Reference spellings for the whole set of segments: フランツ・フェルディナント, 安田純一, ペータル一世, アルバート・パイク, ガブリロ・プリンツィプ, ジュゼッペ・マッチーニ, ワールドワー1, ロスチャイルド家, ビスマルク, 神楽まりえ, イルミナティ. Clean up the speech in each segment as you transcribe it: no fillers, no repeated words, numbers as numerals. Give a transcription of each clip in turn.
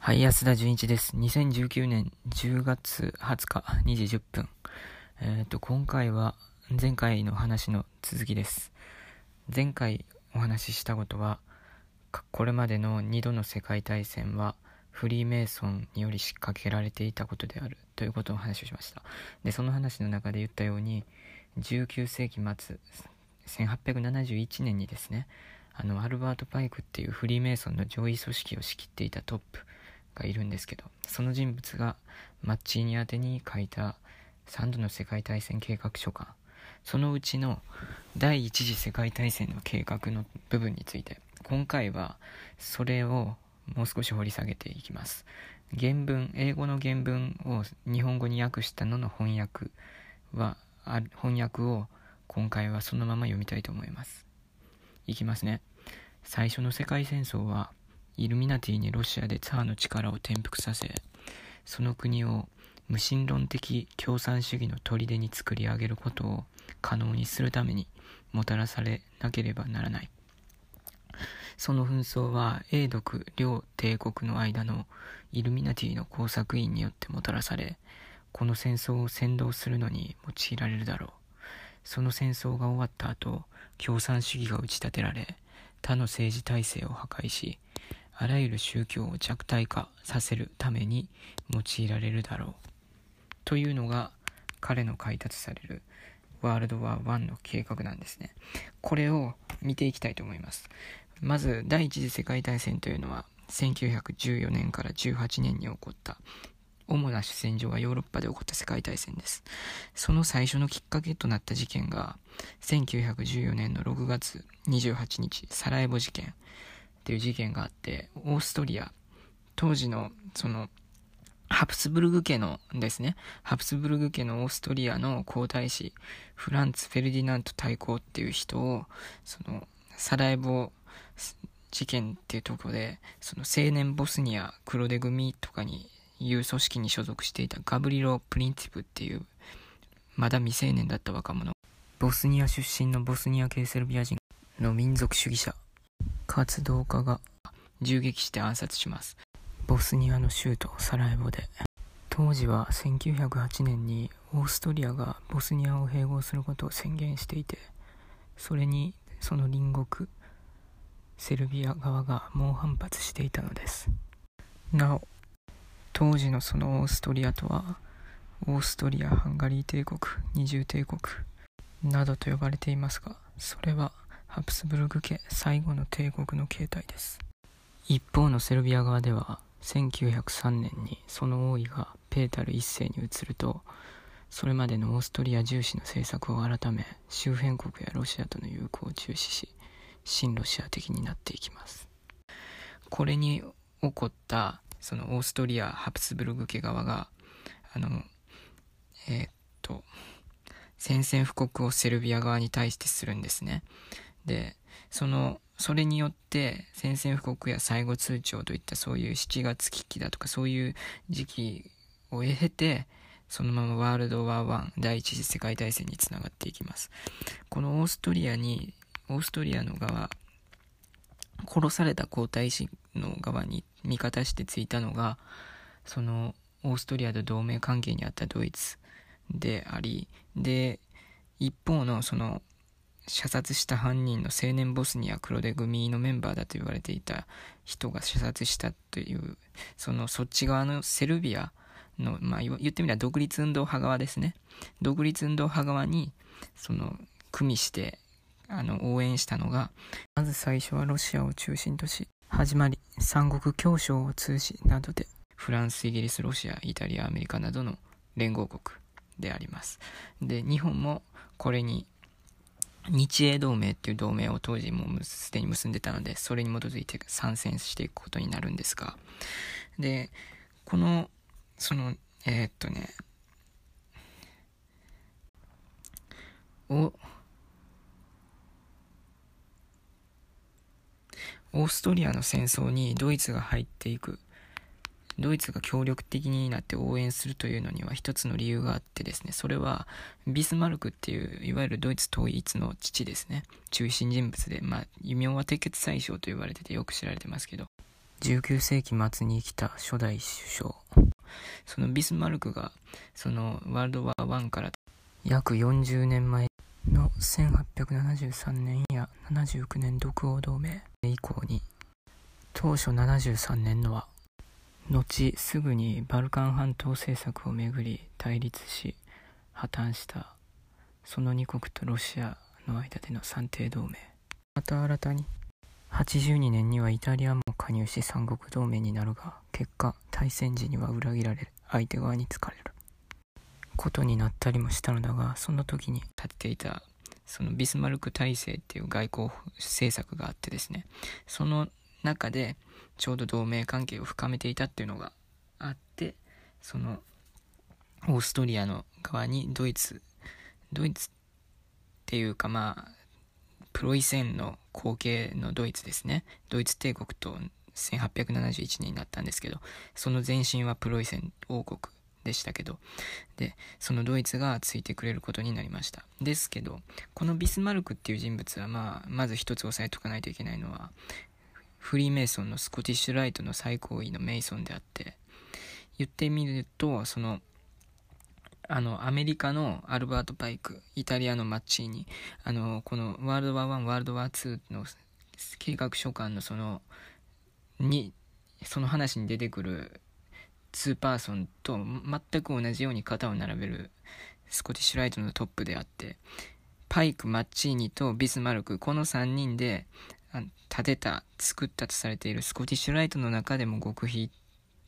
はい、安田純一です。2019年10月20日2時10分。今回は前回の話の続きです。前回お話ししたことは、これまでの2度の世界大戦はフリーメイソンにより仕掛けられていたことであるということをお話をしました。で、その話の中で言ったように、19世紀末、1871年にですね、アルバート・パイクっていうフリーメイソンの上位組織を仕切っていたトップがいるんですけど、その人物がマッチーニ宛てに書いた3度の世界大戦計画書簡、そのうちの第一次世界大戦の計画の部分について、今回はそれをもう少し掘り下げていきます。原文、英語の原文を日本語に訳したのの翻訳を今回はそのまま読みたいと思います。いきますね。最初の世界戦争はイルミナティにロシアでツァーの力を転覆させ、その国を無神論的共産主義の砦に作り上げることを可能にするためにもたらされなければならない。その紛争は英独両帝国の間のイルミナティの工作員によってもたらされ、この戦争を扇動するのに用いられるだろう。その戦争が終わった後、共産主義が打ち立てられ、他の政治体制を破壊し、あらゆる宗教を弱体化させるために用いられるだろうというのが彼の開発されるワールドワー1の計画なんですね。これを見ていきたいと思います。まず第一次世界大戦というのは1914年から18年に起こった、主な主戦場はヨーロッパで起こった世界大戦です。その最初のきっかけとなった事件が1914年の6月28日サラエボ事件という事件があって、オーストリア、当時のそのハプスブルグ家のですね、ハプスブルグ家のオーストリアの皇太子フランツ・フェルディナント大公っていう人を、そのサラエボ事件っていうところで、その青年ボスニア黒手組とかにいう組織に所属していたガブリロ・プリンティプっていうまだ未成年だった若者、ボスニア出身のボスニア系セルビア人の民族主義者活動家が銃撃して暗殺します。ボスニアの州都サラエボで、当時は1908年にオーストリアがボスニアを併合することを宣言していて、それにその隣国セルビア側が猛反発していたのです。なお当時のそのオーストリアとはオーストリア・ハンガリー帝国、二重帝国などと呼ばれていますが、それはハプスブルク家最後の帝国の形態です。一方のセルビア側では1903年にその王位がペータル一世に移ると、それまでのオーストリア重視の政策を改め、周辺国やロシアとの友好を重視し、親ロシア的になっていきます。これに起こったそのオーストリアハプスブルク家側が宣戦布告をセルビア側に対してするんですね。で、それによって宣戦布告や最後通牒といったそういう7月危機だとかそういう時期を経て、そのままワールドワー1、第一次世界大戦につながっていきます。このオーストリアの側、殺された皇太子の側に味方してついたのが、そのオーストリアと同盟関係にあったドイツであり、で一方のその射殺した犯人の青年ボスニア黒手組のメンバーだと言われていた人が射殺したという、そっち側のセルビアの、言ってみれば独立運動派側ですね。独立運動派側に組みして応援したのが、まず最初はロシアを中心とし始まり、三国協商を通じなどでフランス、イギリス、ロシア、イタリア、アメリカなどの連合国であります。で、日本もこれに日英同盟っていう同盟を当時もうすでに結んでたので、それに基づいて参戦していくことになるんですが、でこのオーストリアの戦争にドイツが入っていく、ドイツが協力的になって応援するというのには一つの理由があってですね、それはビスマルクっていういわゆるドイツ統一の父ですね、中心人物で、異名は鉄血宰相と言われててよく知られてますけど、19世紀末に生きた初代首相、そのビスマルクがそのワールドワー1から約40年前の1873年や79年独欧同盟以降に、当初73年のは後すぐにバルカン半島政策をめぐり対立し破綻したその2国とロシアの間での三帝同盟、また新たに82年にはイタリアも加入し三国同盟になるが、結果大戦時には裏切られる相手側に疲れることになったりもしたのだが、その時に立っていたそのビスマルク体制っていう外交政策があってですね、その中でちょうど同盟関係を深めていたっていうのがあって、そのオーストリアの側にドイツっていうか、まあプロイセンの後継のドイツですね、ドイツ帝国と1871年になったんですけど、その前身はプロイセン王国でしたけど、でそのドイツがついてくれることになりました。ですけどこのビスマルクっていう人物は、まず一つ押さえとかないといけないのは、フリーメイソンのスコティッシュライトの最高位のメイソンであって、言ってみるとそのアメリカのアルバート・パイク、イタリアのマッチーニ、このワールドワー1、ワールドワー2の計画書簡のその話に出てくるツーパーソンと全く同じように肩を並べるスコティッシュライトのトップであって、パイク、マッチーニとビスマルク、この3人で作ったとされているスコティッシュライトの中でも極秘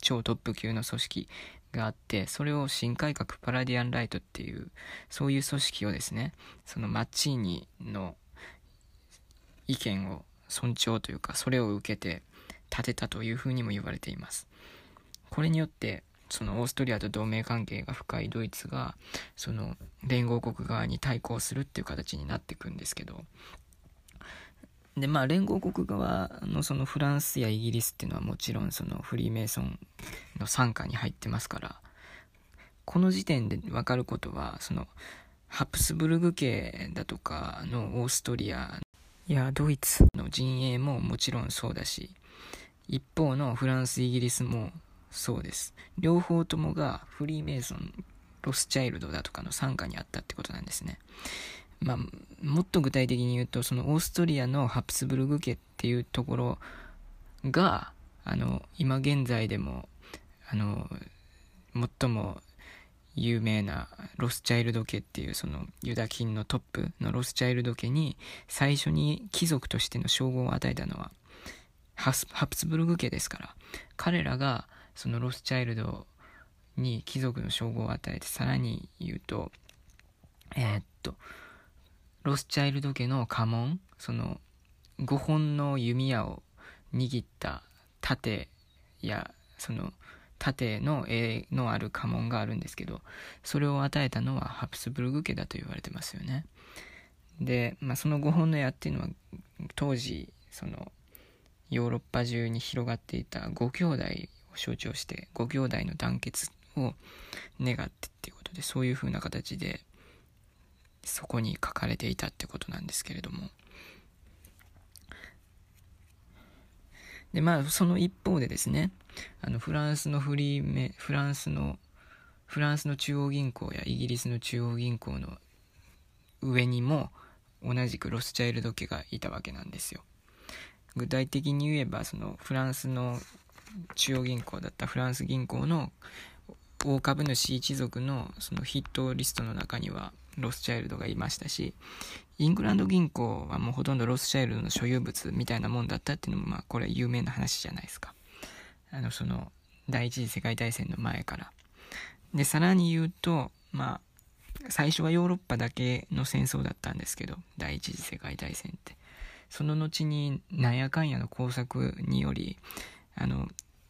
超トップ級の組織があって、それを新改革パラディアンライトっていう、そういう組織をですね、そのマッチーニの意見を尊重というか、それを受けて立てたというふうにも言われています。これによってそのオーストリアと同盟関係が深いドイツがその連合国側に対抗するっていう形になっていくんですけど、で連合国側のそのフランスやイギリスっていうのはもちろんそのフリーメイソンの傘下に入ってますから、この時点で分かることは、そのハプスブルグ系だとかのオーストリアやドイツの陣営ももちろんそうだし、一方のフランスイギリスもそうです。両方ともがフリーメイソン、ロスチャイルドだとかの傘下にあったってことなんですね。もっと具体的に言うと、そのオーストリアのハプスブルグ家っていうところが今現在でも最も有名なロスチャイルド家っていうそのユダキンのトップのロスチャイルド家に最初に貴族としての称号を与えたのはハプスブルグ家ですから、彼らがそのロスチャイルドに貴族の称号を与えて、さらに言うとロスチャイルド家の家紋、その5本の弓矢を握った盾や、その盾の絵のある家紋があるんですけど、それを与えたのはハプスブルグ家だと言われてますよね。で、その5本の矢っていうのは当時そのヨーロッパ中に広がっていた5兄弟を象徴して、5兄弟の団結を願ってっていうことで、そういう風な形でそこに書かれていたってことなんですけれども、でその一方でですね、フランスの中央銀行やイギリスの中央銀行の上にも同じくロスチャイルド家がいたわけなんですよ。具体的に言えば、そのフランスの中央銀行だったフランス銀行の大株主一族のその筆頭リストの中にはロスチャイルドがいましたし、イングランド銀行はもうほとんどロスチャイルドの所有物みたいなもんだったっていうのも、これは有名な話じゃないですか、その第一次世界大戦の前から。でさらに言うと、最初はヨーロッパだけの戦争だったんですけど、第一次世界大戦って、その後になんやかんやの工作により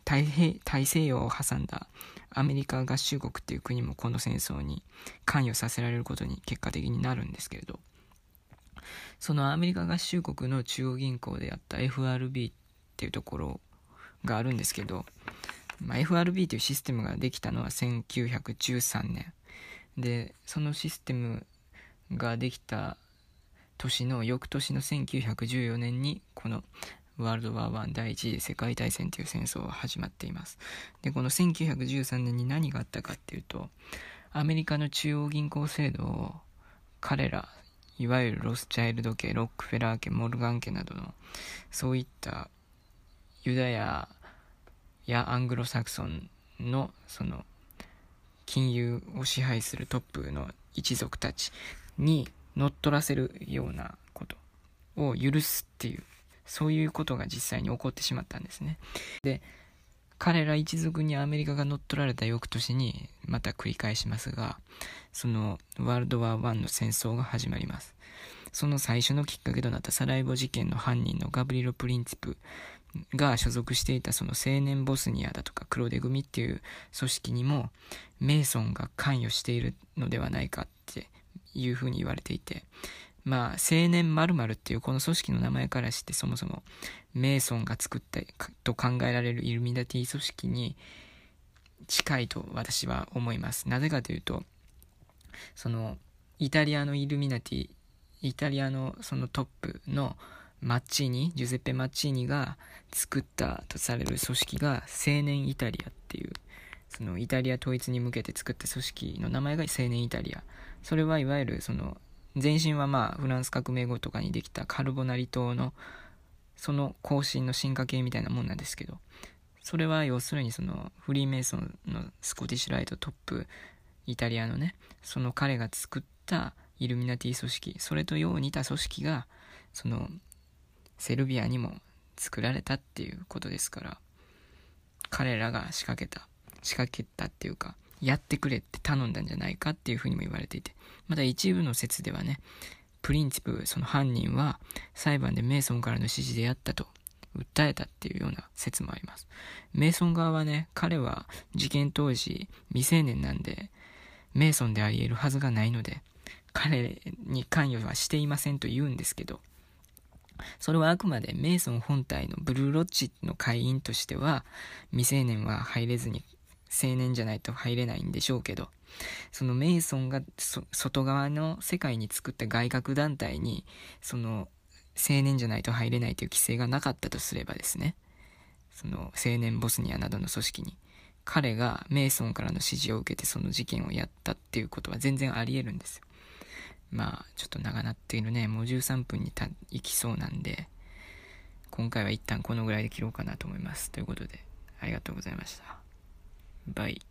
大西洋を挟んだアメリカ合衆国っていう国もこの戦争に関与させられることに結果的になるんですけれど、そのアメリカ合衆国の中央銀行であった FRB っていうところがあるんですけど、FRB というシステムができたのは1913年で、そのシステムができた年の翌年の1914年にこのワールドワー1第一次世界大戦という戦争が始まっています。で、この1913年に何があったかっていうと、アメリカの中央銀行制度を彼ら、いわゆるロスチャイルド家、ロックフェラー家、モルガン家などのそういったユダヤやアングロサクソンのその金融を支配するトップの一族たちに乗っ取らせるようなことを許すっていう、そういうことが実際に起こってしまったんですね。で、彼ら一族にアメリカが乗っ取られた翌年にまた繰り返しますが、そのワールドワー1の戦争が始まります。その最初のきっかけとなったサラエボ事件の犯人のガブリロ・プリンツィプが所属していたその青年ボスニアだとか黒手組っていう組織にもメイソンが関与しているのではないかっていうふうに言われていて、まあ青年〇〇っていうこの組織の名前からして、そもそもメイソンが作ったと考えられるイルミナティ組織に近いと私は思います。なぜかというと、そのイタリアのイルミナティ、イタリアのそのトップのマッチーニ、ジュゼッペ・マッチーニが作ったとされる組織が青年イタリアっていう、そのイタリア統一に向けて作った組織の名前が青年イタリア。それはいわゆるその前身はまあフランス革命後とかにできたカルボナリ島のその後身の進化系みたいなもんなんですけど、それは要するにそのフリーメイソンのスコティッシュライトトップ、イタリアのね、その彼が作ったイルミナティ組織、それとよう似た組織がそのセルビアにも作られたっていうことですから、彼らが仕掛けたっていうか、やってくれって頼んだんじゃないかっていうふうにも言われていて、また一部の説ではね、プリンチプ、その犯人は裁判でメイソンからの指示でやったと訴えたっていうような説もあります。メイソン側はね、彼は事件当時未成年なんでメイソンであり得るはずがないので彼に関与はしていませんと言うんですけど、それはあくまでメイソン本体のブルーロッジの会員としては未成年は入れずに青年じゃないと入れないんでしょうけど、そのメイソンが外側の世界に作った外郭団体にその青年じゃないと入れないという規制がなかったとすればですね、その青年ボスニアなどの組織に彼がメイソンからの指示を受けてその事件をやったっていうことは全然あり得るんですよ。まあちょっと長なっているね。もう13分にいきそうなんで、今回は一旦このぐらいで切ろうかなと思います。ということで、ありがとうございました。バイ。